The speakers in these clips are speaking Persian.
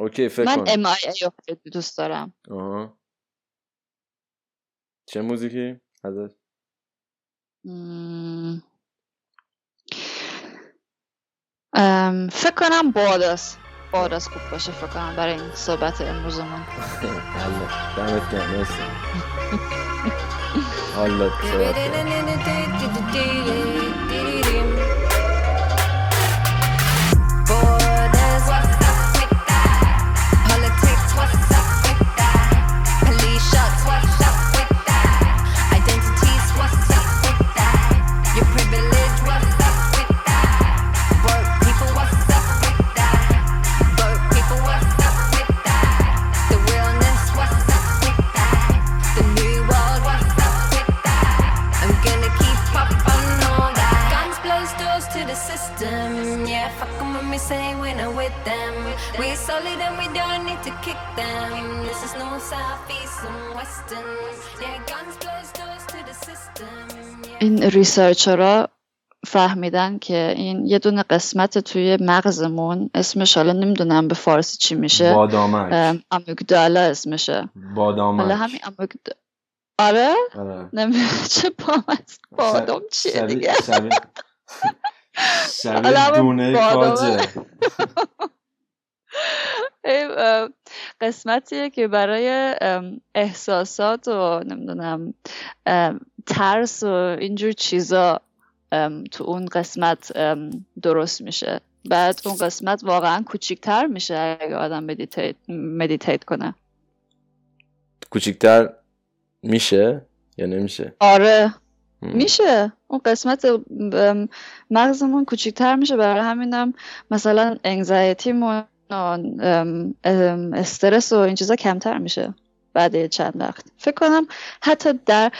اوکی فکر من کنم. MIA دوست دارم. آها. چه موزیکی ازش؟ فکر کنم باداس خوب باشه فکر کنم برای این صحبت امروزمون. حالا دمت گرم مرسی. حالا این ریسرچرها فهمیدن که این یه دونه قسمت توی مغزمون اسمش حالا نمیدونم به فارسی چی میشه، بادامک، آمگدالا اسمشه، بادامک. حالا همین آمگدالا آره نمیدونم چه بادام چیه دیگه، شبیه دونه کاجه. قسمتیه که برای احساسات و نمیدونم ترس و اینجور چیزا تو اون قسمت درست میشه. بعد اون قسمت واقعا کوچیکتر میشه اگه آدم مدیتیت کنه. کوچیکتر میشه یا نمیشه؟ آره میشه، اون قسمت مغزمون کوچیکتر میشه. برای همینم مثلا انگزایتیمون استرس و این چیزا کمتر میشه بعد چند وقت. فکر کنم حتی در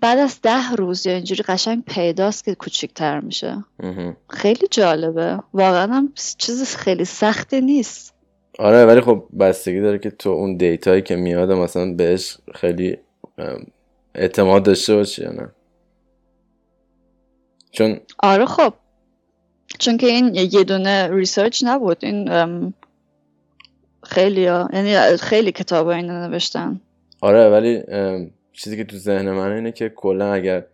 بعد از 10 روز یا اینجوری قشنگ پیداست که کوچیکتر میشه. خیلی جالبه واقعا، هم چیز خیلی سختی نیست. آره ولی خب بستگی داره که تو اون دیتایی که میاد مثلا بهش خیلی اعتماد داشته باشی یا نه. چون آره خب چون که این یه دونه ریسرچ نبود، این خیلی ها یعنی خیلی کتاب ها این نوشتن. آره ولی چیزی که تو ذهن من اینه که کلا اگر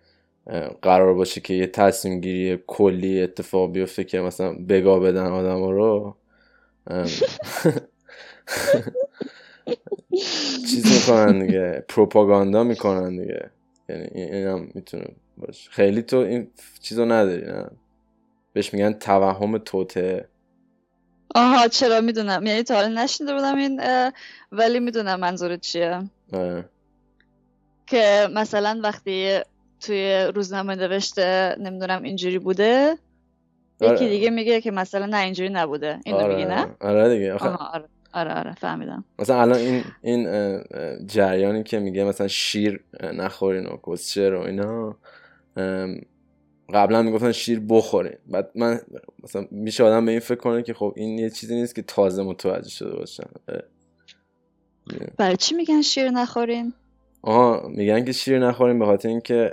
قرار باشه که یه تصمیم گیری کلی اتفاق بیفته که مثلا بگا بدن آدم رو چیز میکنن دیگه، پروپاگاندا میکنن دیگه. یعنی این هم میتونه باشه. خیلی تو این چیزو نداری نه؟ بهش میگن توهم توته. آها چرا میدونم، یعنی تا حالا نشنیده بودم این ولی میدونم منظورت چیه. که مثلا وقتی توی روزنامه نوشته نمیدونم اینجوری بوده، یکی دیگه میگه که مثلا نه اینجوری نبوده، اینو میگی نه؟ آره دیگه. آره فهمیدم. مثلا الان این جریانی که میگه مثلا شیر نخورین و کسچر و اینا، قبلا میگفتن شیر بخورین. بعد من مثلا میشه آدم به این فکر کنه که خب این یه چیزی نیست که تازه متوجه شده باشن. برای چی میگن شیر نخورین؟ آها میگن که شیر نخورین به خاطر اینکه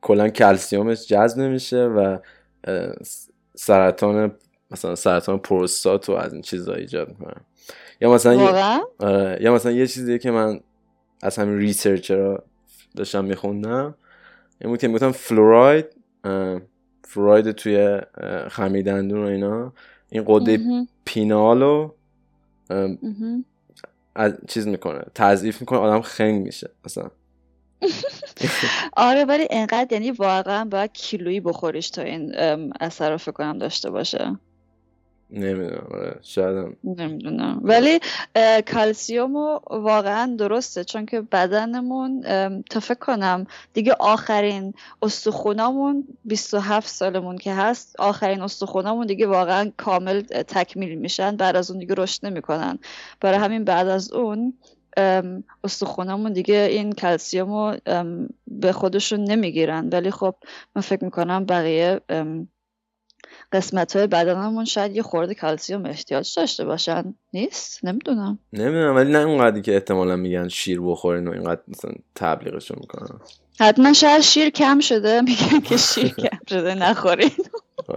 کلا کلسیومش جذب نمیشه و سرطان مثلا سرطان پروستات و از این چیزا ایجاد میکنه. یا مثلا یه چیزی که من از همین ریسرچرها داشتم میخوندم این بود که میگفتن فلوراید توی خمیردندون و اینا، این غده پینالو از چیز میکنه، تضعیف میکنه، آدم خنگ میشه مثلا. آره ولی انقدر یعنی واقعا باید کیلویی بخوریش تا این اثر رو فکر کنم داشته باشه. نمیدونم آره شاید نمیدونم ولی کلسیوم واقعا درسته چون که بدنمون تا فکر کنم دیگه آخرین استخونامون 27 سالمون که هست آخرین استخونامون دیگه واقعا کامل تکمیل میشن، بعد از اون دیگه رشد نمیکنن. برای همین بعد از اون استخونامون دیگه این کلسیومو به خودشون نمیگیرن. ولی خب من فکر میکنم بقیه قسمت‌های بدنمون شاید یه خورده کلسیم احتیاج داشته باشن. نیست نمیدونم ولی نه اونقدری که احتمالا میگن شیر بخورین و اینقدر مثلا تبلیغشو میکنن. حتما شاید شیر کم شده، میگن که شیر کم شده نخورین.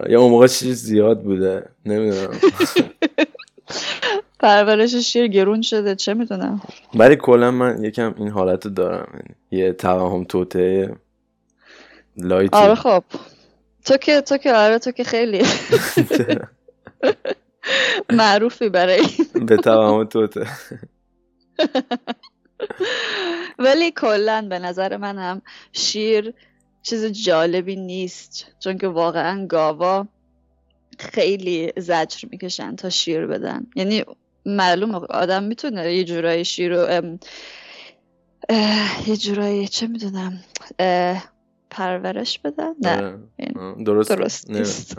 یا اون موقع شیر زیاد بوده نمیدونم. پرورش شیر گرون شده، چه میدونم. ولی کلا من یکم این حالت دارم، یه توهم توته لایتی. آره خب تو که آره تو که خیلی معروفی برای به توهم توته. ولی کلا به نظر من هم شیر چیز جالبی نیست، چون که واقعا گاوا خیلی زجر میکشن تا شیر بدن. یعنی معلومه آدم میتونه یه جورایی شیر رو یه جورایی چه میدونم پرورش بدن. نه درست نیست.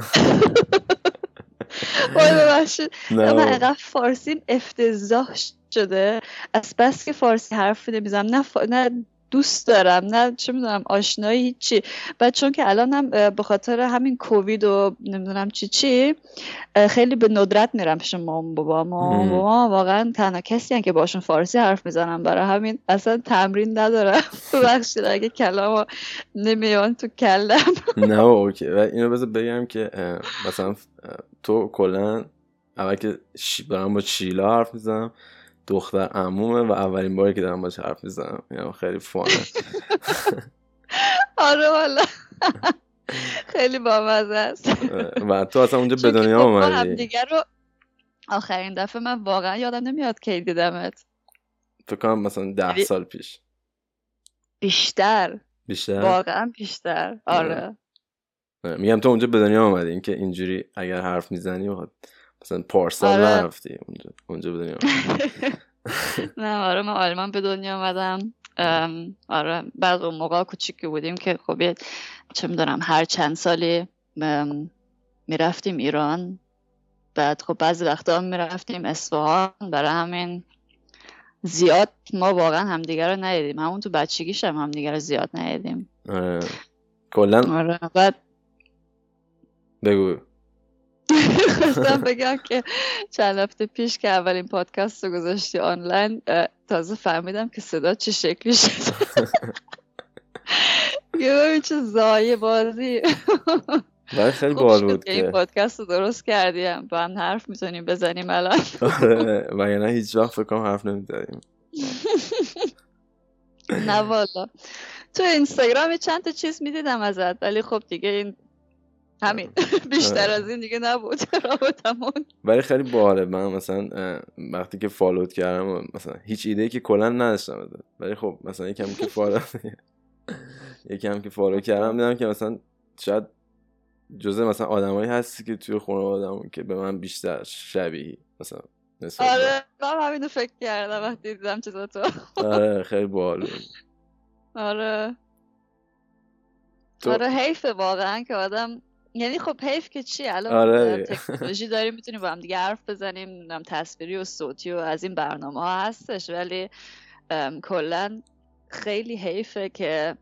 من فارسیم افتضاح شده از بس که فارسی حرف نمیزنم، نه دوست دارم نه چه میدونم آشنایی هیچی. بعد چون که الانم به خاطر همین کووید و نمیدونم چی خیلی به ندرت میرم پیش مام بابا واقعا تنها کسی هم که باشون فارسی حرف میزنم، برای همین اصلا تمرین ندارم. ببخشید اگه کلامو نمیان تو کلم. نه اوکی. و اینو بذار بگم که مثلا تو کلا اول که دارم با شیلا حرف میزنم، دختر عمومه و اولین باری که دارم باش حرف میزنم، یعنی خیلی فانه. آره والا خیلی بامزه است. و تو اصلا اونجا به دنیا اومدی دیگه. رو آخرین دفعه من واقعا یادم نمیاد کی دیدمت، فکر کنم مثلا 10 سال پیش، بیشتر واقعا بیشتر. آره میگم تو اونجا به دنیا اومدی، این که اینجوری اگر حرف میزنی بخواد مثلا پارسال رفتی اونجا به دنیا. نه آره من آلمان به دنیا اومدم. آره بعد اون موقع کوچیک بودیم که خب چه میدونم هر چند سالی میرفتیم ایران، بعد خب بعضی وقتا میرفتیم اصفهان. برای همین زیاد ما واقعا همدیگه رو ندیدیم، همون تو بچگیش هم همدیگه رو زیاد ندیدیم. آره کلا آره. بعد بگو. خواستم بگم که چند هفته پیش که اولین پادکست رو گذاشتی آنلاین، تازه فهمیدم که صدا چه شکلی شد. یه چه زایه بازی. ولی خیلی باحال بود که این پادکست رو درست کردیم، با هم حرف میتونیم بزنیم الان. آره وگرنه هیچ وقت فکر کنم حرف نمیزدیم. نه والا تو اینستاگرام چند تا چیز میدیدم ازت، ولی خب دیگه این همین بیشتر از این دیگه نبود رابطمون. ولی خیلی باحاله. من مثلا وقتی که فالوت کردم مثلا هیچ ایده‌ای که کلا نداشتم، ولی خب مثلا یکم که فالو کردم دیدم که مثلا شاید جزء مثلا آدمایی هستی که توی خانواده‌مون که به من بیشتر شبیه مثلا. آره من همینو فکر کردم وقتی دیدم چطور تو. آره خیلی باحال. آره آره حیفه واقعا که آدم، یعنی خب حیف که چی الان آره. تکنولوژی داریم، میتونیم با هم دیگه حرف بزنیم، نمیدونم تصویری و صوتی و از این برنامه‌ها هستش، ولی کلا خیلی حیفه که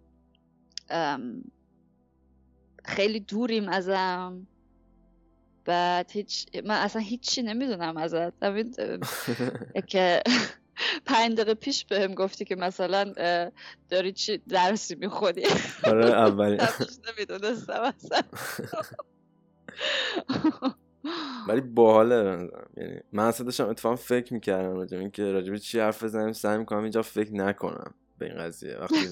خیلی دوریم ازم. بعد من اصلا هیچی نمیدونم ازت. که 5 دقیقه پیش بهم گفتی که مثلا داری چی درسی میخونی. آره اولین نمیدونستم اصلا. ولی باحاله بنظرم. یعنی من اصلا داشتم اتفاقا فکر میکردم راجع به اینکه راجع به چی حرف بزنیم، سعی میکنم اینجا فکر نکنم به این قضیه وقتی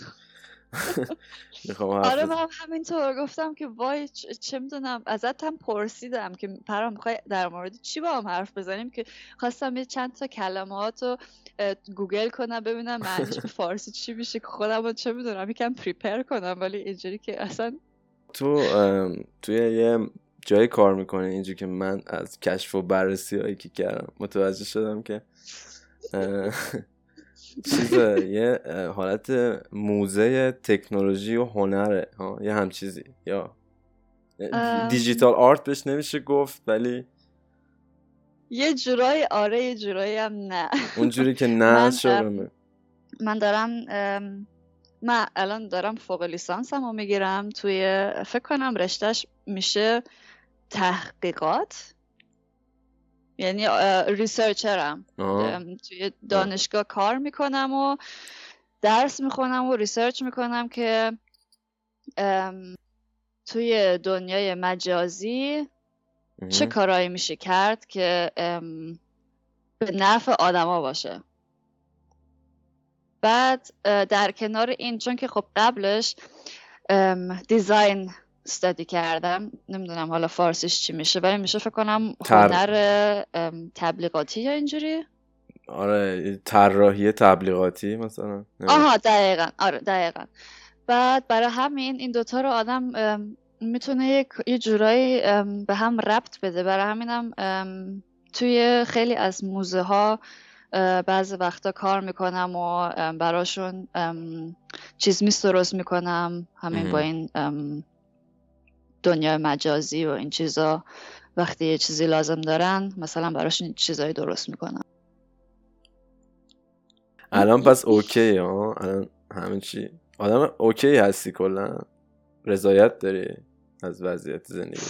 آره من همینطور گفتم که وای چه میدونم ازت هم پرسیدم که پرام میخوای در مورد چی با هم حرف بزنیم، که خواستم یه چند تا کلمات رو گوگل کنم ببینم معنیش به فارسی چی میشه، که خودم رو چه میدونم یکم پریپر کنم. ولی اینجوری که اصلا توی یه جایی کار میکنه، اینجوری که من از کشف و بررسی هایی که کردم متوجه شدم که چیزه یه حالت موزه تکنولوژی و هنره ها، یه هم چیزی یا دیجیتال آرت بهش نمیشه گفت، ولی یه جورایی آره یه جورایی هم نه. اونجوری که نه شدم. من الان دارم فوق لیسانسم رو میگیرم توی فکر کنم رشتهش میشه تحقیقات، یعنی ریسرچرم توی دانشگاه کار میکنم و درس میخونم و ریسرچ میکنم که توی دنیای مجازی چه کارایی میشه کرد که به نفع آدما باشه. بعد در کنار این، چون که خب قبلش دیزاین استادی کردم، نمیدونم حالا فارسیش چی میشه، ولی میشه فکر کنم هنر تبلیغاتی یا اینجوری. آره، طراحی تبلیغاتی مثلا. آها دقیقاً، آره دقیقاً. بعد برای همین این دوتا رو آدم میتونه یه جورایی به هم ربط بده. برای همینم توی خیلی از موزه ها بعضی وقتا کار میکنم و براشون چیز درست میکنم، همین با این دنیای مجازی و این چیزا. وقتی یه چیزی لازم دارن مثلا براشون چیزایی درست میکنم. الان پس اوکی ها؟ الان همه چی آدم اوکی هستی؟ کلا رضایت داری از وضعیت زندگی؟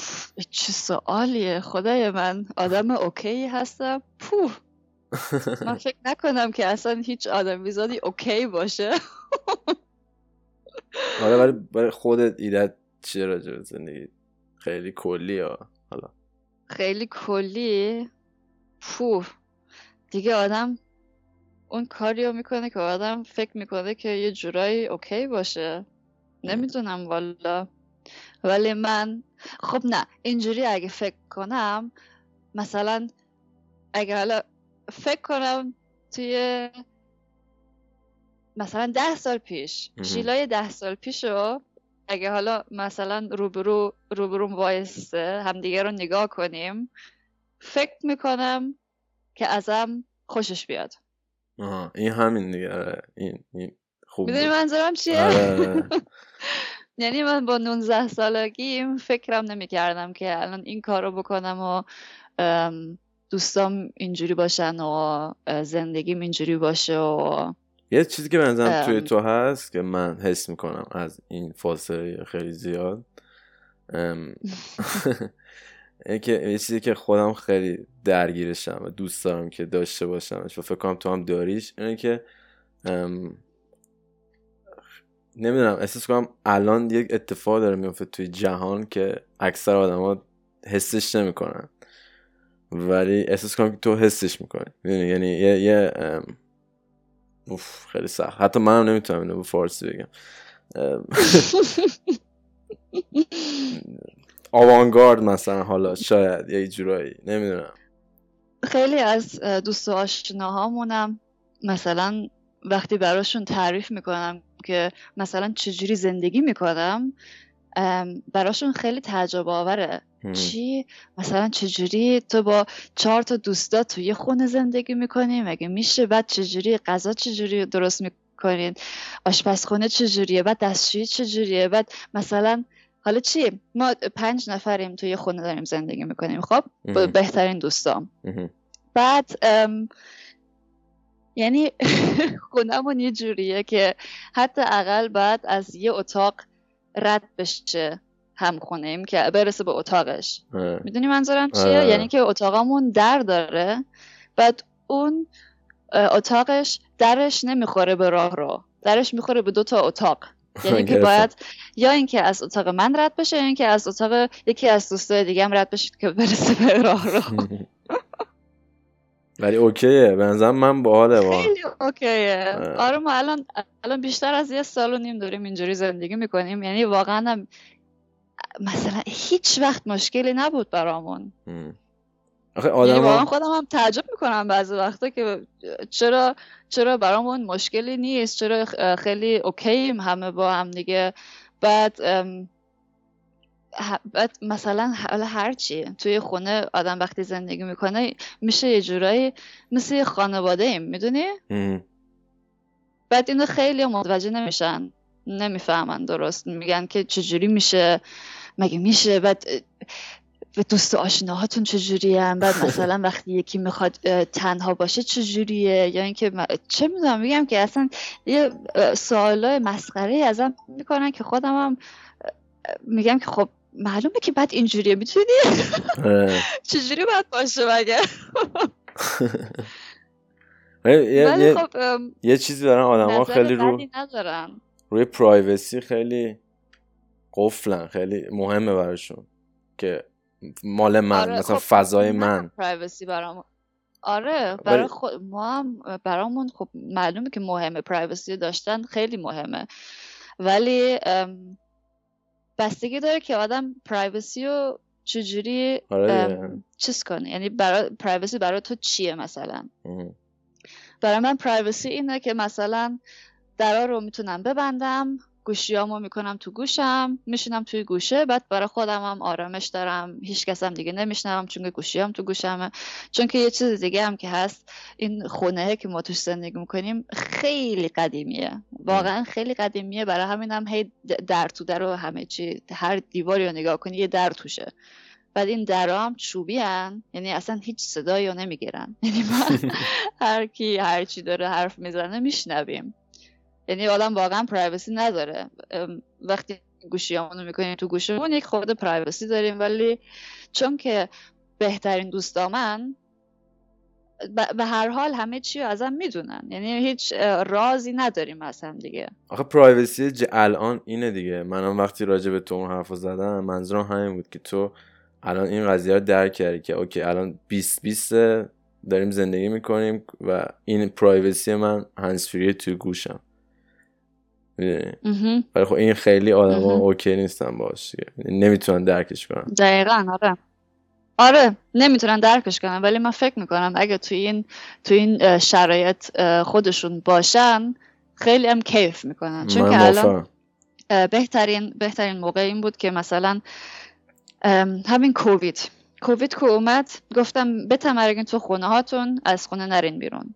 چه سوالیه خدای من. آدم اوکی هستم؟ پوه، من فکر نکنم که اصلا هیچ آدم بیزادی اوکی باشه. حالا برای خودت ایدت چیه راجع به زندگی؟ خیلی کلی ها. حالا خیلی کلی، پوه دیگه آدم اون کاریو میکنه که آدم فکر میکنه که یه جورایی اوکی باشه. نمیدونم والا. ولی من خب نه، اینجوری اگه فکر کنم، مثلا اگه حالا فکر کنم توی مثلا 10 سال پیش، ژیلای 10 سال پیشو اگه حالا مثلا روبروم وایسته همدیگه رو نگاه کنیم، فکر میکنم که ازم خوشش بیاد. آها این همین دیگه. این خوب میدونی منظورم چیه؟ یعنی من با 19 سالگیم فکرم نمی کردم که الان این کار رو بکنم و دوستام اینجوری باشن و زندگیم اینجوری باشه. و یه چیزی که منظرم توی تو هست که من حس میکنم از این فاصله خیلی زیاد، یه چیزی که خودم خیلی درگیرشم و دوست دارم که داشته باشم و فکر کنم تو هم داریش، اینه که نمیدونم، احساس کنم الان یک اتفاق داره میفته توی جهان که اکثر آدما حسش نمیکنن، ولی احساس کنم که تو حسش میکنی. یعنی یه خیلی سخت، حتی منم نمیتونم اینو به فارسی بگم. آوانگارد مثلا، حالا شاید یه جورایی، نمیدونم. خیلی از دوست و آشناهامونم مثلا وقتی براشون تعریف میکنم که مثلا چجوری زندگی میکنم، براشون خیلی تعجب آوره. چی؟ مثلا چجوری تو با 4 تا دوستا تو یه خونه زندگی میکنی؟ مگه میشه؟ بعد چجوری غذا چجوری درست میکنین؟ آشپزخونه چجوریه؟ بعد دستشویی چجوریه؟ بعد مثلا حالا چی؟ ما 5 نفریم تو یه خونه داریم زندگی میکنیم، خب با بهترین دوستام. بعد یعنی خونمون یه جوریه که حتی اقل بعد از یه اتاق رد بشه هم خونه‌ایم که برسه به اتاقش. میدونی منظورم چیه؟ یعنی که اتاقمون در داره، بعد اون اتاقش درش نمیخوره به راه رو، درش میخوره به 2 تا اتاق. یعنی که باید یا اینکه از اتاق من رد بشه یا اینکه از اتاق یکی از دوستای دیگه هم رد بشه که برسه به راه رو. ولی اوکیه به نظرم. من باحاله واقعا. خیلی اوکیه. آره ما الان بیشتر از 1.5 سال داریم اینجوری زندگی میکنیم، یعنی واقعا هم مثلا هیچ وقت مشکلی نبود برامون. آخه آدم یعنی واقعا خودم هم تعجب میکنم بعضی وقتا که چرا برامون مشکلی نیست، چرا خیلی اوکییم همه با هم دیگه. بعد مثلا حالا هرچی توی خونه آدم وقتی زندگی میکنه میشه یه جورایی مثل یه خانواده ایم، میدونی؟ بعد اینو خیلی متوجه نمیشن، نمیفهمن. درست میگن که چجوری میشه، مگه میشه؟ بعد به دوست آشناهاتون چجوری هم؟ بعد مثلا وقتی یکی میخواد تنها باشه چجوریه؟ یا اینکه چه میدونم، میگم که اصلا یه سوالای مسخره ازم میکنن که خودم هم میگم که خب معلومه که بعد اینجوریه، میتونی چجوری باید باشه مگه؟ یه چیزی دارن آدم ها خیلی روی پرایوسی خیلی قفلن، خیلی مهمه براشون که مال من، مثلا فضای من. پرایوسی برام آره برای ولی ما هم برامون خب معلومه که مهمه، پرایوسی داشتن خیلی مهمه، ولی بستگی داره که آدم پرایوسی رو چجوری چیز کنه، یعنی برای پرایوسی برای تو چیه مثلا. برای من پرایوسی اینه که مثلا درا رو میتونم ببندم، گوشیامو میکنم تو گوشم، میشینم توی گوشه، بعد برای خودم هم آرامش دارم، هیچ کس هم دیگه نمیشنوم چون که گوشیام تو گوشمه. چون که یه چیز دیگه هم که هست، این خونه که ما توش زندگی میکنیم خیلی قدیمیه، واقعا خیلی قدیمیه، برای همین هم هی در تو در و همه چی، هر دیواری رو نگاه کنی یه در توشه، بعد این درها هم چوبی هن، یعنی اصلا هیچ صدایی رو نمیگیرن، یعنی ما هر کی هر چی داره حرف میزنه میشنویم، یعنی آدم واقعا پرایوسی نداره. وقتی گوشیامونو میکنیم تو گوشمون یک خورده پرایوسی داریم، ولی چون که بهترین دوستا من به هر حال همه چی ازم میدونن، یعنی هیچ رازی نداریم از هم دیگه. آخه پرایوسی الان اینه دیگه. منم وقتی راجع به تو اون حرفو زدم منظورم همین بود که تو الان این قضیه رو درک کردی که اوکی الان 2020 داریم زندگی میکنیم و این پرایوسی من هندزفری تو گوشم، ولی خب این خیلی آدم ها اوکی نیستن باش، نمیتونن درکش کنن. دقیقا آره نمیتونن درکش کنن، ولی من فکر میکنم اگه تو این شرایط خودشون باشن خیلی هم کیف میکنن، چون که الان بهترین موقع این بود که مثلا همین کووید که اومد گفتم بتمرگین تو خونه هاتون، از خونه نرین بیرون.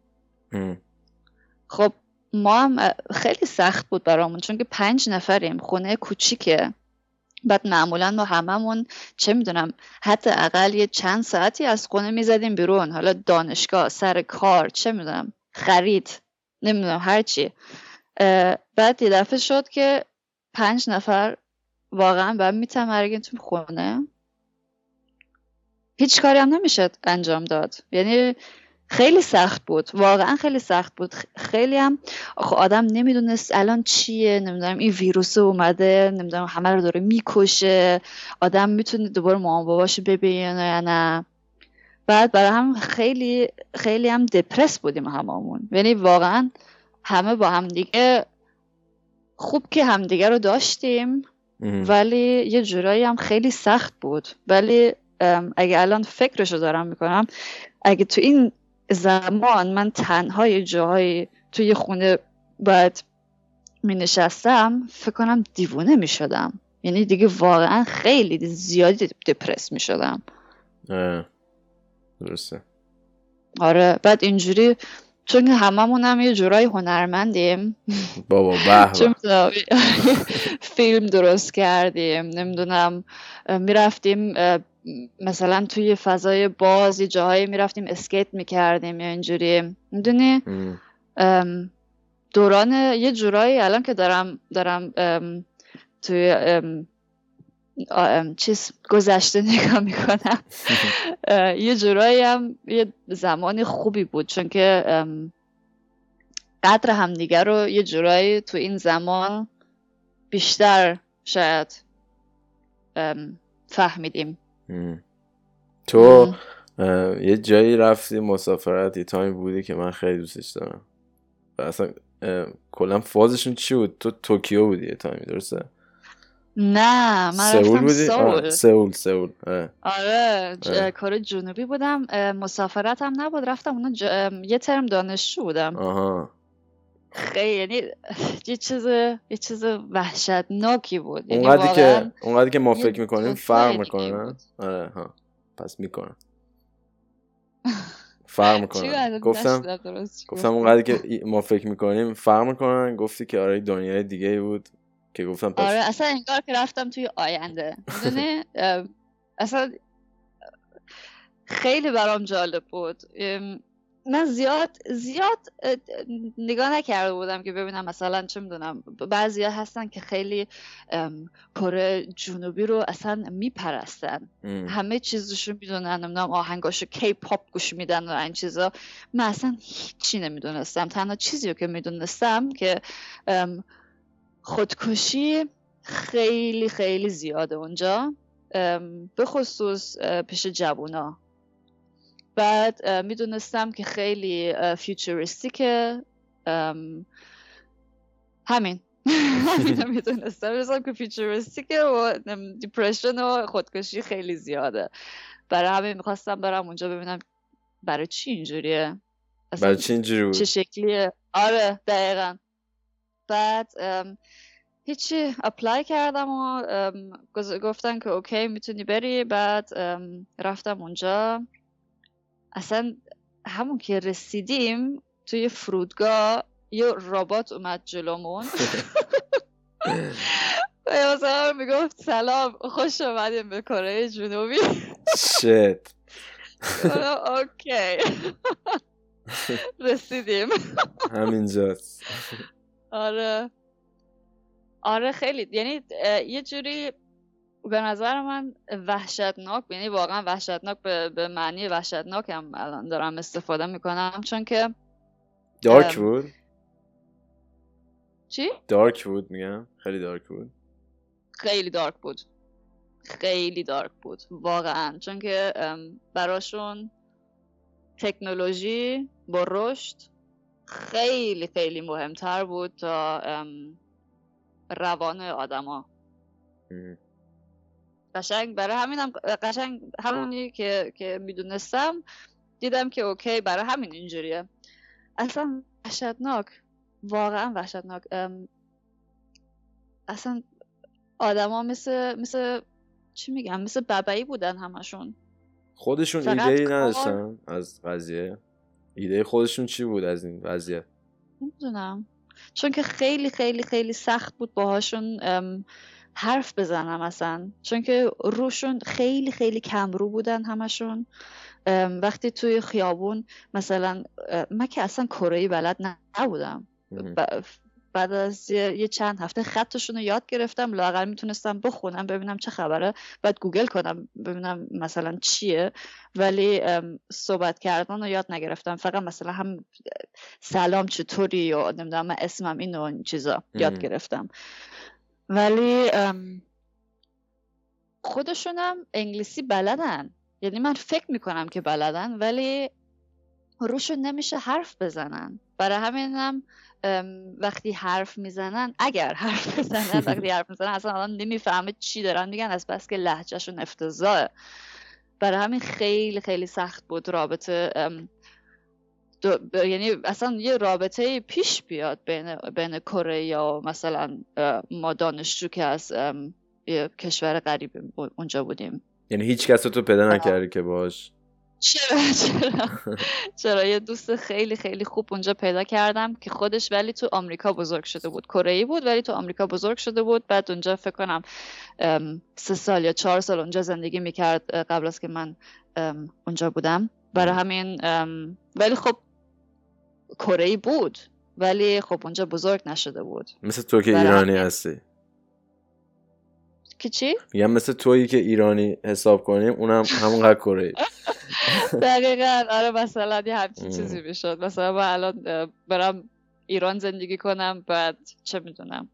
خب ما هم خیلی سخت بود برامون چون که 5 نفریم، خونه کوچیکه، بعد معمولا ما هممون چه میدونم حتی اقل یه چند ساعتی از خونه میزدیم بیرون، حالا دانشگاه، سر کار، چه میدونم خرید، نمیدونم هرچی. بعد یه دفعه شد که 5 نفر واقعا باید میتمرگیم تو خونه، هیچ کاری هم نمیشه انجام داد، یعنی خیلی سخت بود، واقعا خیلی سخت بود. خیلی هم آدم نمیدونست الان چیه، نمیدونم این ویروس اومده، نمیدونم همه رو داره میکشه، آدم میتونه دوباره مامان باباشو ببینه یا نه. بعد برای هم خیلی خیلی هم دپرس بودیم هممون، یعنی واقعا همه با هم دیگه خوب که هم دیگه رو داشتیم ولی یه جورایی هم خیلی سخت بود. ولی اگه الان فکرشو دارم میکنم، اگه تو این زمان من تنها یه جایی توی خونه باید می نشستم، فکر کنم دیوونه می شدم، یعنی دیگه واقعا خیلی زیادی دپرس می شدم. درسته. آره بعد اینجوری چون هممون هم یه جورای هنرمندیم، بابا بابا فیلم درست کردیم، نمیدونم میرفتیم مثلا توی فضای باز یه جاهایی میرفتیم اسکیت میکردیم یا اینجوری، میدونی دوران یه جورایی الان که دارم توی چیز گذشته نگاه میکنم یه جورایی هم یه زمان خوبی بود، چون که قدر همدیگر رو یه جورایی تو این زمان بیشتر شاید فهمیدیم. تو یه جایی رفتی مسافرتی، تایمی بودی که من خیلی دوستش دارم و اصلا کلا فازشون چی بود؟ تو توکیو بودی یه تایمی، درسته؟ نه من رفتم سئول. آره کره جنوبی بودم، مسافرتم نبود، رفتم اونا یه ترم دانشجو بودم. آها خیلی یعنی یه چیز وحشتناکی بود، یعنی اونقدر که ما فکر میکنیم فرق میکنه. آره ها پس میکنه فرق میکنه. گفتم اونقدر که ما فکر میکنیم فرق میکنه. گفتی که آره دنیای دیگه ای بود که گفتم پس آره اصلا انگار که رفتم توی آینده، میدونی اصلا خیلی برام جالب بود. من زیاد نگاه نکرده بودم که ببینم مثلا چه میدونم بعضیا هستن که خیلی کره جنوبی رو اصلا میپرستن، همه چیزشو میدونن، نمیدونم آهنگاشو کی پاپ گوش میدن و این چیزا. من اصلا هیچی نمیدونستم، تنها چیزی رو که میدونستم که خودکشی خیلی خیلی زیاده اونجا، به خصوص پیش جوونا. بعد میدونستم که خیلی فیوچریستیکه، همین میدونستم که فیوچریستیکه و دیپرشن و خودکشی خیلی زیاده، برای همین میخواستم برم اونجا ببینم برای چی اینجوریه، برای چی اینجوری بود، چه شکلیه. آره دقیقا. بعد هیچی اپلای کردم و گفتن که اوکی میتونی بری. بعد رفتم اونجا، اصلا همون که رسیدیم توی فرودگاه یه ربات اومد جلومون و یه مثلا میگفت سلام خوش اومدیم به کره جنوبی. شت اوکی رسیدیم همینجاست. آره آره خیلی، یعنی یه جوری به نظر من وحشتناک، یعنی واقعا وحشتناک به معنی وحشتناک هم الان دارم استفاده میکنم، چون که دارک بود. چی؟ دارک بود میگم، خیلی دارک بود، خیلی دارک بود، خیلی دارک بود واقعا، چون که براشون تکنولوژی با رشد خیلی خیلی مهمتر بود تا روان آدما. قشنگ برای همینم قشنگ همونی که میدونستم دیدم که اوکی برای همین اینجوریه. اصلا وحشتناک، واقعا وحشتناک. اصلا آدما مثل چی میگم، مثل ببعی بودن همشون. خودشون ایده‌ای نداشتن از قضیه؟ ایده خودشون چی بود از این قضیه؟ نمیدونم، چون که خیلی خیلی خیلی سخت بود باهاشون حرف بزنم اصلا، چون که روشون خیلی خیلی کم رو بودن همشون. وقتی توی خیابون مثلا من که اصلا کره‌ای بلد نبودم، بعد از یه چند هفته خطشون رو یاد گرفتم، لااقل میتونستم بخونم ببینم چه خبره، بعد گوگل کنم ببینم مثلا چیه، ولی صحبت کردن رو یاد نگرفتم، فقط مثلا هم سلام چطوری یا نمیدونم من اسمم این و این چیزا یاد گرفتم. ولی خودشونم انگلیسی بلدن، یعنی من فکر میکنم که بلدن ولی روشون نمیشه حرف بزنن. برای همینم وقتی حرف میزنن، اگر حرف بزنن، وقتی حرف میزنن اصلا آدم نمیفهمه چی دارن میگن، از بس که لهجهشون افتضاحه. برای همین خیلی خیلی سخت بود رابطه، یعنی اصلا یه رابطه پیش بیاد بین کره یا مثلا ما دانشجو که از یه کشور غریب اونجا بودیم. یعنی هیچ کس تو پیدا نکردی که باش؟ چرا یه دوست خیلی خیلی خوب اونجا پیدا کردم که خودش ولی تو آمریکا بزرگ شده بود، کره‌ای بود ولی تو آمریکا بزرگ شده بود، بعد اونجا فکر کنم 3 سال یا 4 سال اونجا زندگی میکرد قبل از که من اونجا بودم. برای همین ولی خب کره‌ای بود ولی خب اونجا بزرگ نشده بود. مثل تو که ایرانی هستی که چی؟ میگم مثل تویی که ایرانی حساب کنیم اونم همونقدر کره‌ای. دقیقاً آره، مثلا یه همچین چیزی میشد، مثلا من الان برم ایران زندگی کنم بعد چه میدونم.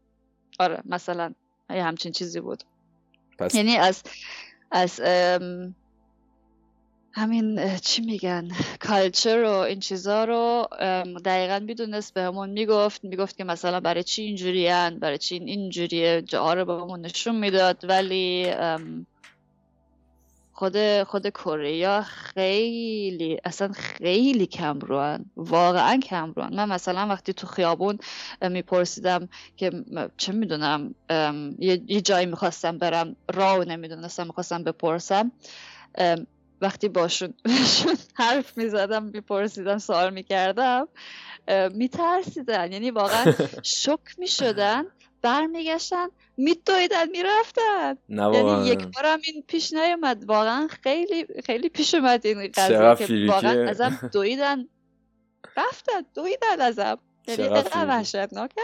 آره مثلا یه همچین چیزی بود. یعنی از همین چی میگن کالچر و این چیزا رو دقیقاً میدونست، به همون میگفت که مثلا برای چی اینجورین، برای چی اینجوریه، جاها رو به همون نشون میداد. ولی خود کره خیلی اصلا خیلی کم روان، واقعا کم روان. من مثلا وقتی تو خیابون میپرسیدم که چه میدونم یه جایی میخواستم برم، راهو نمیدونستم میخواستم بپرسم، وقتی باشون حرف میزدم میپرسیدم سوال میکردم میترسیدن، یعنی واقعا شک میشدن، برمیگشتن میدویدن میرفتن. یعنی یک بارم این پیش نیومد، واقعا خیلی خیلی پیش اومد این قضیه که واقعا ازم دویدن رفتن، دویدن ازم، یعنی اینقدر وحشتناکم.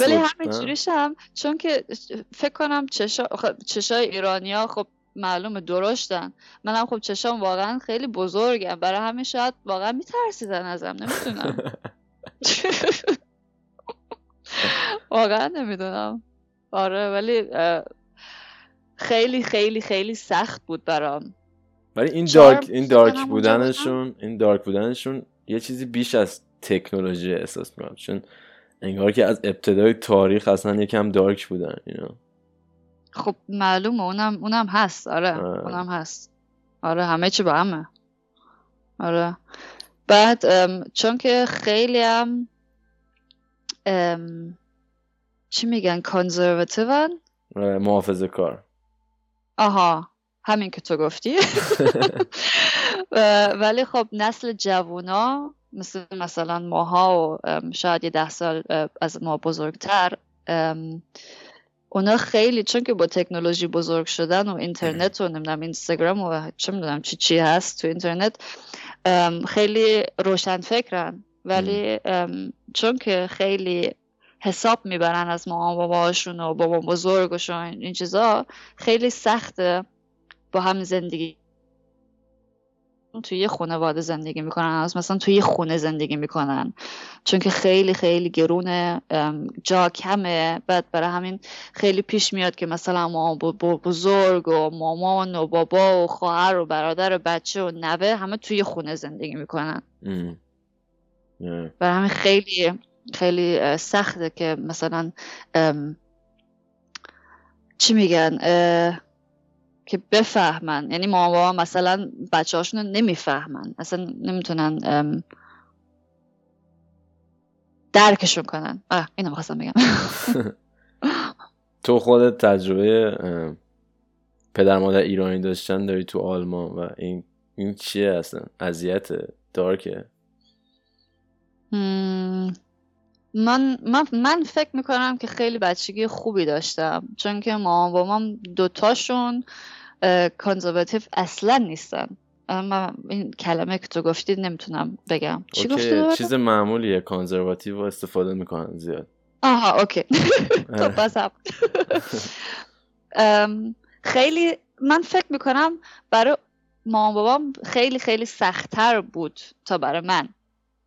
ولی همینجوریش هم چون که فکر کنم چشای ایرانی ها خب معلومه درشتن، من هم خب چشام واقعا خیلی بزرگم، برای همین شاید واقعا میترسیدن ازم، نمیتونم واقعا نمیدونم. آره ولی خیلی خیلی خیلی سخت بود برام. ولی این دارک بودنشون یه چیزی بیش از تکنولوژی احساس می‌کنم، چون انگار که از ابتدای تاریخ اصلا یکم دارک بودن اینا. خب معلومه اونم هست. آره اونم هست. آره همه چی با همه. آره بعد چون که خیلی هم چی میگن کانزرواتیوان، محافظه کار. آها همین که تو گفتی. ولی خب نسل جوونا مثلا ماها و شاید یه 10 سال از ما بزرگتر، اونا خیلی چون که با تکنولوژی بزرگ شدن و اینترنت و نمیدونم اینستاگرام و چه میدونم چی هست تو اینترنت، خیلی روشن فکرن. ولی چون که خیلی حساب میبرن از مامان باباشون و بابا بزرگشون، این چیزا خیلی سخته با هم زندگی. توی یه خانواده زندگی میکنن، مثلا توی یه خونه زندگی میکنن، چون که خیلی خیلی گرونه، جا کمه. بعد برای همین خیلی پیش میاد که مثلا مامان بزرگ و مامان و بابا و خواهر و برادر و بچه و نوه همه توی خونه زندگی میکنن. برای همین خیلی خیلی سخته که مثلا چی میگن که بفهمن. یعنی مامان بابا مثلا بچه‌هاشون رو نمیفهمن، اصلا نمیتونن درکشون کنن. اینو می‌خواستم بگم. تو خودت تجربه پدر مادر ایرانی داشتن داری تو آلمان و این چیه اصلا؟ اذیت دارکه. من فکر میکنم که خیلی بچگی خوبی داشتم، چون که مامان بابام دوتاشون کانزرواتیو اصلا نیستن. من این کلمه که تو گفتی نمیتونم بگم چی گفتی؟ چیز معمولیه، کانزرواتیو استفاده میکنن زیاد. آها اوکی. خب بس هم خیلی من فکر میکنم برای مامان بابام خیلی خیلی سخت‌تر بود تا برای من،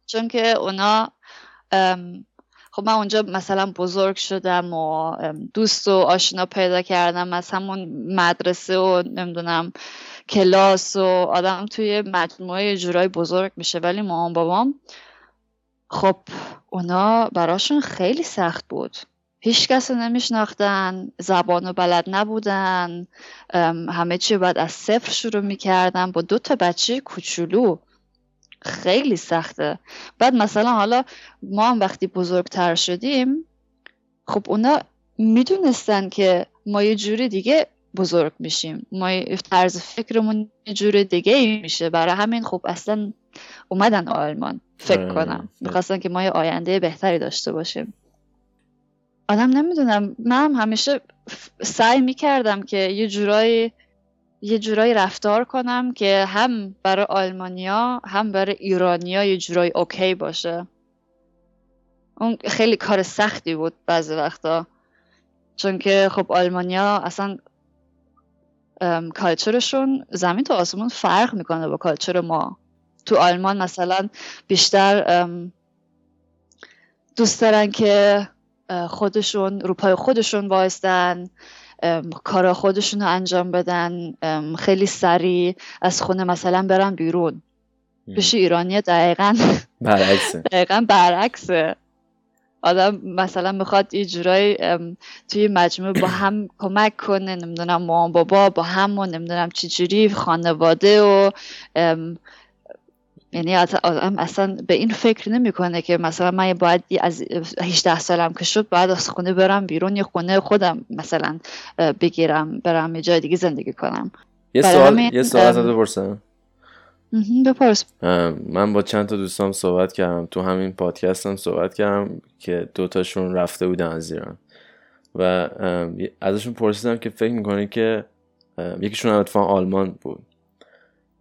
چون که اونا خب من اونجا مثلا بزرگ شدم و دوست و آشنا پیدا کردم از همون مدرسه و نمیدونم کلاس و آدم توی مجموعه جورای بزرگ میشه. ولی مامان بابام خب اونا براشون خیلی سخت بود، هیچ کس رو نمیشناختن، زبان رو بلد نبودن، همه چی باید از صفر شروع میکردن با 2 تا بچه کوچولو. خیلی سخته. بعد مثلا حالا ما هم وقتی بزرگتر شدیم خب اونا میدونستن که ما یه جوری دیگه بزرگ میشیم، ما طرز فکرمون یه جوری دیگه میشه. برای همین خب اصلا اومدن آلمان فکر کنم میخواستن که ما یه آینده بهتری داشته باشیم. آدم نمیدونم، من همیشه سعی میکردم که یه جورایی رفتار کنم که هم برای آلمانیا هم برای ایرانیا یه جورایی اوکی باشه. اون خیلی کار سختی بود بعضی وقتا، چون که خب آلمانیا اصلا کالچرشون زمین تا آسمون فرق میکنه با کالچر ما. تو آلمان مثلا بیشتر دوست دارن که خودشون رو پای خودشون وایسن، کارا خودشون رو انجام بدن، خیلی سریع از خونه مثلا برن بیرون. پیش ایرانیه دقیقاً برعکسه. دقیقاً برعکسه. آدم مثلا میخواد یه جورایی توی مجموعه با هم کمک کنه، نمیدونم مامان بابا با هم و نمیدونم چی جوری خانواده و یعنی آدم اصلا به این فکر نمیکنه که مثلا من باید از 18 سالم که شد باید از خونه برم بیرون، یه خونه خودم مثلا بگیرم برم یه جای دیگه زندگی کنم. یه سوال ازت بپرسم. بپرس. من با چند تا دوستام صحبت کردم، تو همین پادکستم صحبت کردم که 2 تاشون رفته بودن از ایران و ازشون پرسیدم که فکر میکنی که یکیشون اتفاقا آلمان بود،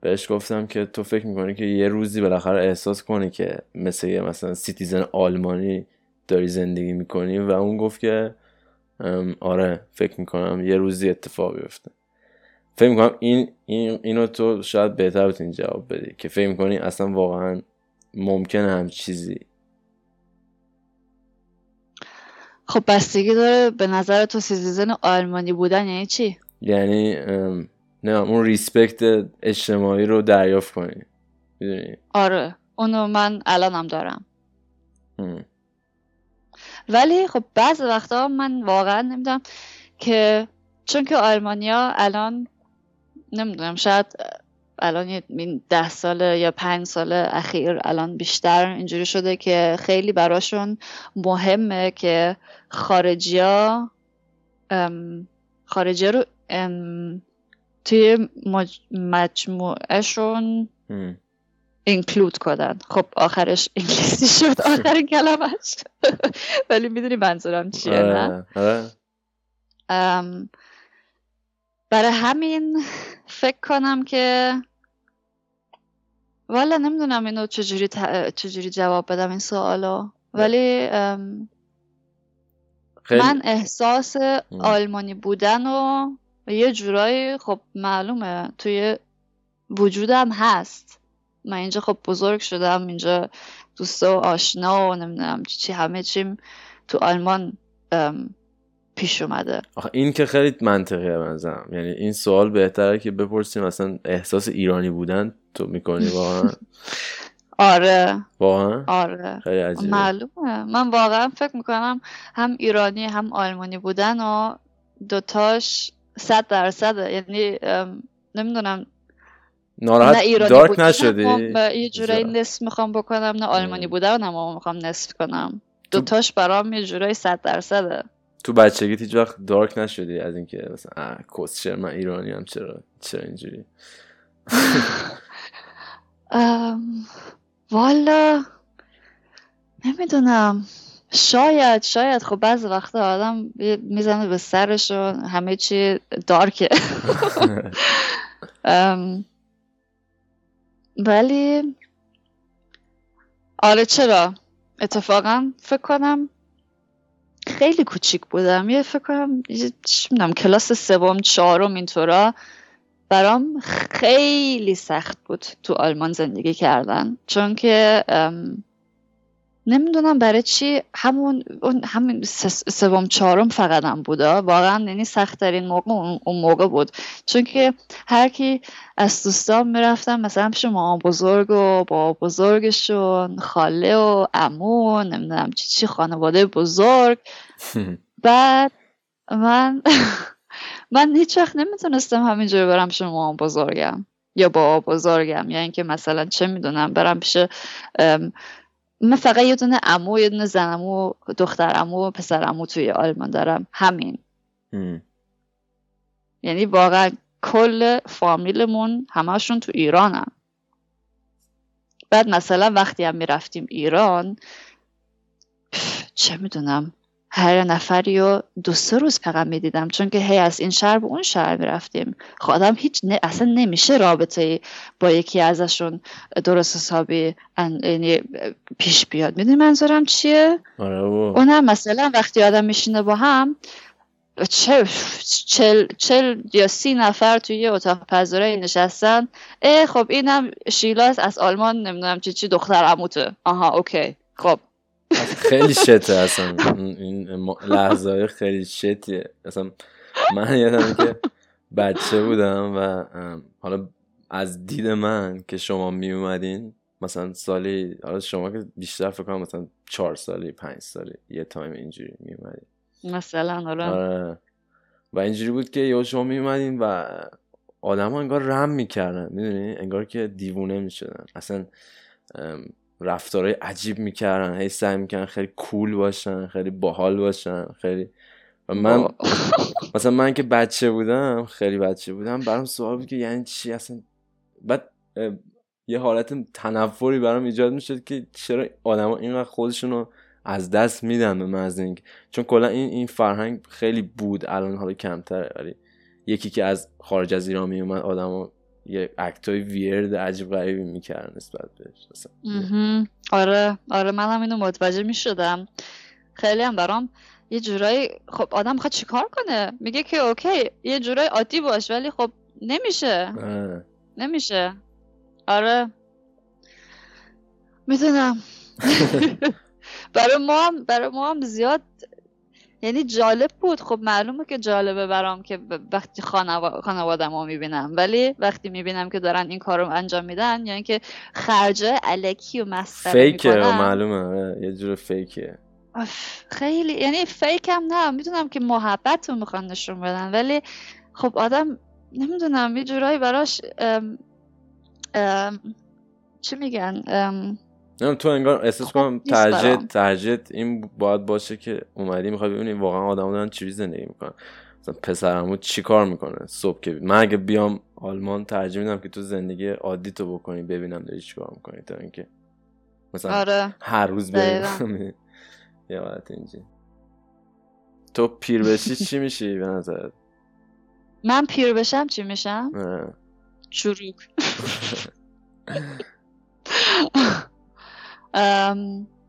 بهش گفتم که تو فکر میکنی که یه روزی بالاخره احساس کنی که مثلا سیتیزن آلمانی داری زندگی میکنی؟ و اون گفت که آره فکر میکنم یه روزی اتفاق بیفته. فکر میکنم اینو تو شاید بهتر بتونی جواب بدی که فکر میکنی اصلا واقعا ممکنه هم چیزی؟ خب بستگی داره به نظر تو سیتیزن آلمانی بودن یعنی چی؟ یعنی نه اون ریسپکت اجتماعی رو دریافت کنی، میدونی؟ آره اونو من الانم دارم. ولی خب بعض وقتا من واقعا نمیدونم که چون که آلمانیا الان نمیدونم شاید الان 10 ساله یا 5 ساله اخیر الان بیشتر اینجوری شده که خیلی براشون مهمه که خارجی ها رو توی مجموعهشون اینکلود کنن. خب آخرش انگلیسی شد آخر کلمش، ولی میدونی منظورم چیه؟ نه برای همین فکر کنم که والا نمیدونم اینو چجوری جواب بدم این سوالو، ولی من احساس آلمانی بودن و یه جورایی خب معلومه توی وجودم هست. من اینجا خب بزرگ شدم، اینجا دوستا و آشنا و نمیدونم چی همه چیم تو آلمان پیش اومده. آخه این که خیلی منطقیه منظرم، یعنی این سوال بهتره که بپرسیم اصلا احساس ایرانی بودن تو میکنی واقعا؟ آره واقعا؟ آره خیلی عجیبه. معلومه من واقعا فکر میکنم هم ایرانی هم آلمانی بودن و دوتاش 100%، یعنی نمیدونم ناراحت دارک نشدی؟ یه جورایی نصف میخوام بکنم، نه آلمانی بودن هم میخوام نصف کنم، دوتاش برام یه جورایی 100%. تو بچگیت هیچ وقت دارک نشدی از این که مثلا کسشر من ایرانی هم چرا اینجوری؟ والا نمیدونم، شاید خب بعض وقتا آدم میزنه به سرش و همه چی دارکه، ولی آره چرا اتفاقا فکر کنم خیلی کوچیک بودم، یه فکر کنم کلاس 3-4 اینطورا برام خیلی سخت بود تو آلمان زندگی کردن، چون که نمیدونم برای چی همون 3-4 فقط هم بود واقعا، یعنی سخت ترین موقع اون موقع بود، چون که هر کی از دوستام میرفتم مثلا پیش مامان بزرگ و بابا بزرگشون، خاله و عمو، نمیدونم چی خانواده بزرگ. بعد من هیچ وقت نمیتونستم همینجوری برم پیش مامان بزرگم یا بابا بزرگم، یا اینکه مثلا چه میدونم برم پیش من، فقط یه دونه عمو، یه دونه زن عمو، دختر عمو، پسر عمو توی آلمان دارم، همین. یعنی واقعا کل فامیلمون همشون تو ایرانن. بعد مثلا وقتی هم میرفتیم ایران چه میدونم هر نفری رو 2-3 روز فقط میدیدم، چون که هی از این شهر به اون شهر میرفتیم، خودم اصلا نمیشه رابطه با یکی ازشون درست حسابی پیش بیاد. میدونی منظورم چیه؟ اونم مثلا وقتی آدم میشینه با هم 40 یا 30 نفر توی یه اتاق پذیرایی نشستن، خب اینم شیلاست از آلمان، نمیدونم چی دختر عموته، آها اوکی. خب خیلی شته اصلا این لحظه های خیلی شتیه. اصلا من یادم که بچه بودم و حالا از دید من که شما می اومدین مثلا سالی، حالا شما که بیشتر فکر کنم مثلا 4 سالی 5 سالی یه تایم اینجوری می اومدین مثلا، حالا و اینجوری بود که یا شما می اومدین و آدم ها انگار رم می کردن، میدونی انگار که دیوونه می شدن، اصلا رفتارهای عجیب میکردن، هی سعی میکردن خیلی کول باشن، خیلی باحال باشن، خیلی. و من مثلا من که بچه بودم، خیلی بچه بودم، برام سوال بود که یعنی چی اصلا. بعد یه حالت تنفری برام ایجاد میشد که چرا آدما اینقدر خودشونو از دست میدن به مزنگ، چون کلا این فرهنگ خیلی بود، الان حالا کمتره، ولی یکی که از خارج از ایران میومد آدما یه اکتای ویرد عجیب غریبی میکرد نسبت بهش مثلا. آره منم اینو متوجه میشدم. خیلی هم برام یه جورایی خب آدم میخواد چیکار کنه، میگه که اوکی یه جورایی عادی باش، ولی خب نمیشه. آره میدونم. برای ما هم زیاد یعنی جالب بود. خب معلومه که جالبه برام که وقتی خانواده‌مو میبینم، ولی وقتی میبینم که دارن این کارو انجام میدن، یعنی که خرجه الکی و مصرف میکنن، فیکه معلومه، یه جور فیکه. خیلی یعنی فیکم نه، میدونم که محبتو میخوان نشون بدن، ولی خب آدم نمیدونم یه جورایی براش چی میگن، نمیدونم، تو انگار احساس کنم ترجیح این باید باشه که اومدی میخوای ببینی واقعا آدم‌ها دارن چی زندگی میکنن. مثلا پسرمو چی کار میکنه صبح که من اگه بیام آلمان ترجیح میدم که تو زندگی عادی تو بکنی، ببینم داری چی کار میکنی، تا اینکه مثلا آره. هر روز ببینم یه وقت اینجی. تو پیر بشی چی میشی به نظرت؟ من پیر بشم چی میشم؟ چروک.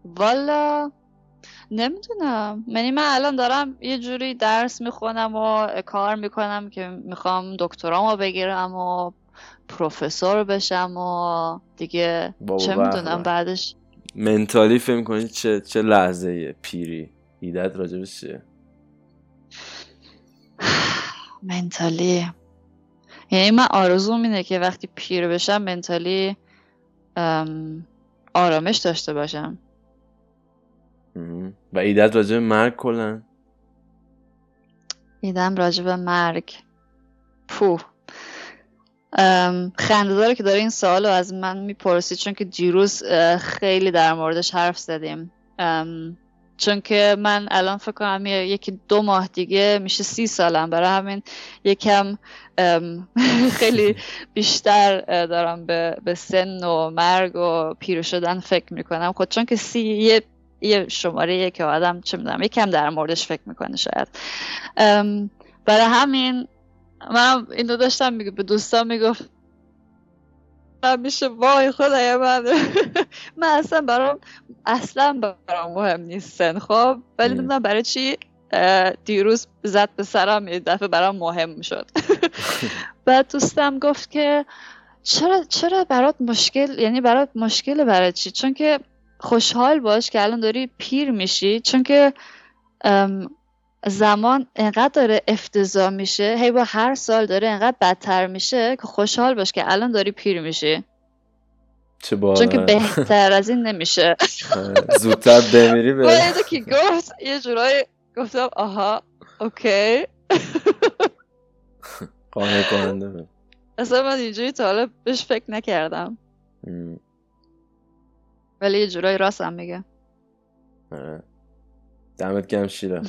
والا نمیدونم، من الان دارم یه جوری درس میخونم و کار میکنم که میخوام دکترامو بگیرم و پروفسور بشم و دیگه چه میدونم بعدش. منتالی فکر میکنی چه لحظه پیری ایدت راجبش چیه؟ منتالی یعنی من آرزوم اینه که وقتی پیر بشم منتالی آرامش داشته باشم. و ایدت راجب مرگ کلن؟ ایدم راجب مرگ خنده داره که داره این سوالو از من میپرسی، چون که دیروز خیلی در موردش حرف زدیم، چون که من الان فکر کنم یکی 2 ماه دیگه میشه 30 سالم، برای همین یکم خیلی بیشتر دارم به سن و مرگ و پیر شدن فکر میکنم. خود چون که 30 یه شماره که آدم چه میدونم یکم در موردش فکر میکنه شاید، برای همین من اینو داشتم به دوستان میگفت میشه وای خدای من اصلا برام مهم نیستن. خب ولی نمیدونم برای چی دیروز زد به سرم، یه دفعه برام مهم شد. بعد دوستم گفت که چرا برات مشکل، یعنی برات مشکله برای چی؟ چون که خوشحال باش که الان داری پیر میشی، چون که زمان انقدر داره افتضاح میشه، هی با هر سال داره انقدر بدتر میشه که خوشحال باش که الان داری پیر میشی، چون که بهتر از این نمیشه. زودتر بمیری. به باید که گفت یه جورایی گفتم آها اوکی، قانع کننده بود. اصلا من اینجوری طالب بهش فکر نکردم، ولی یه جورایی راست هم میگه. دمت گرم شیرا.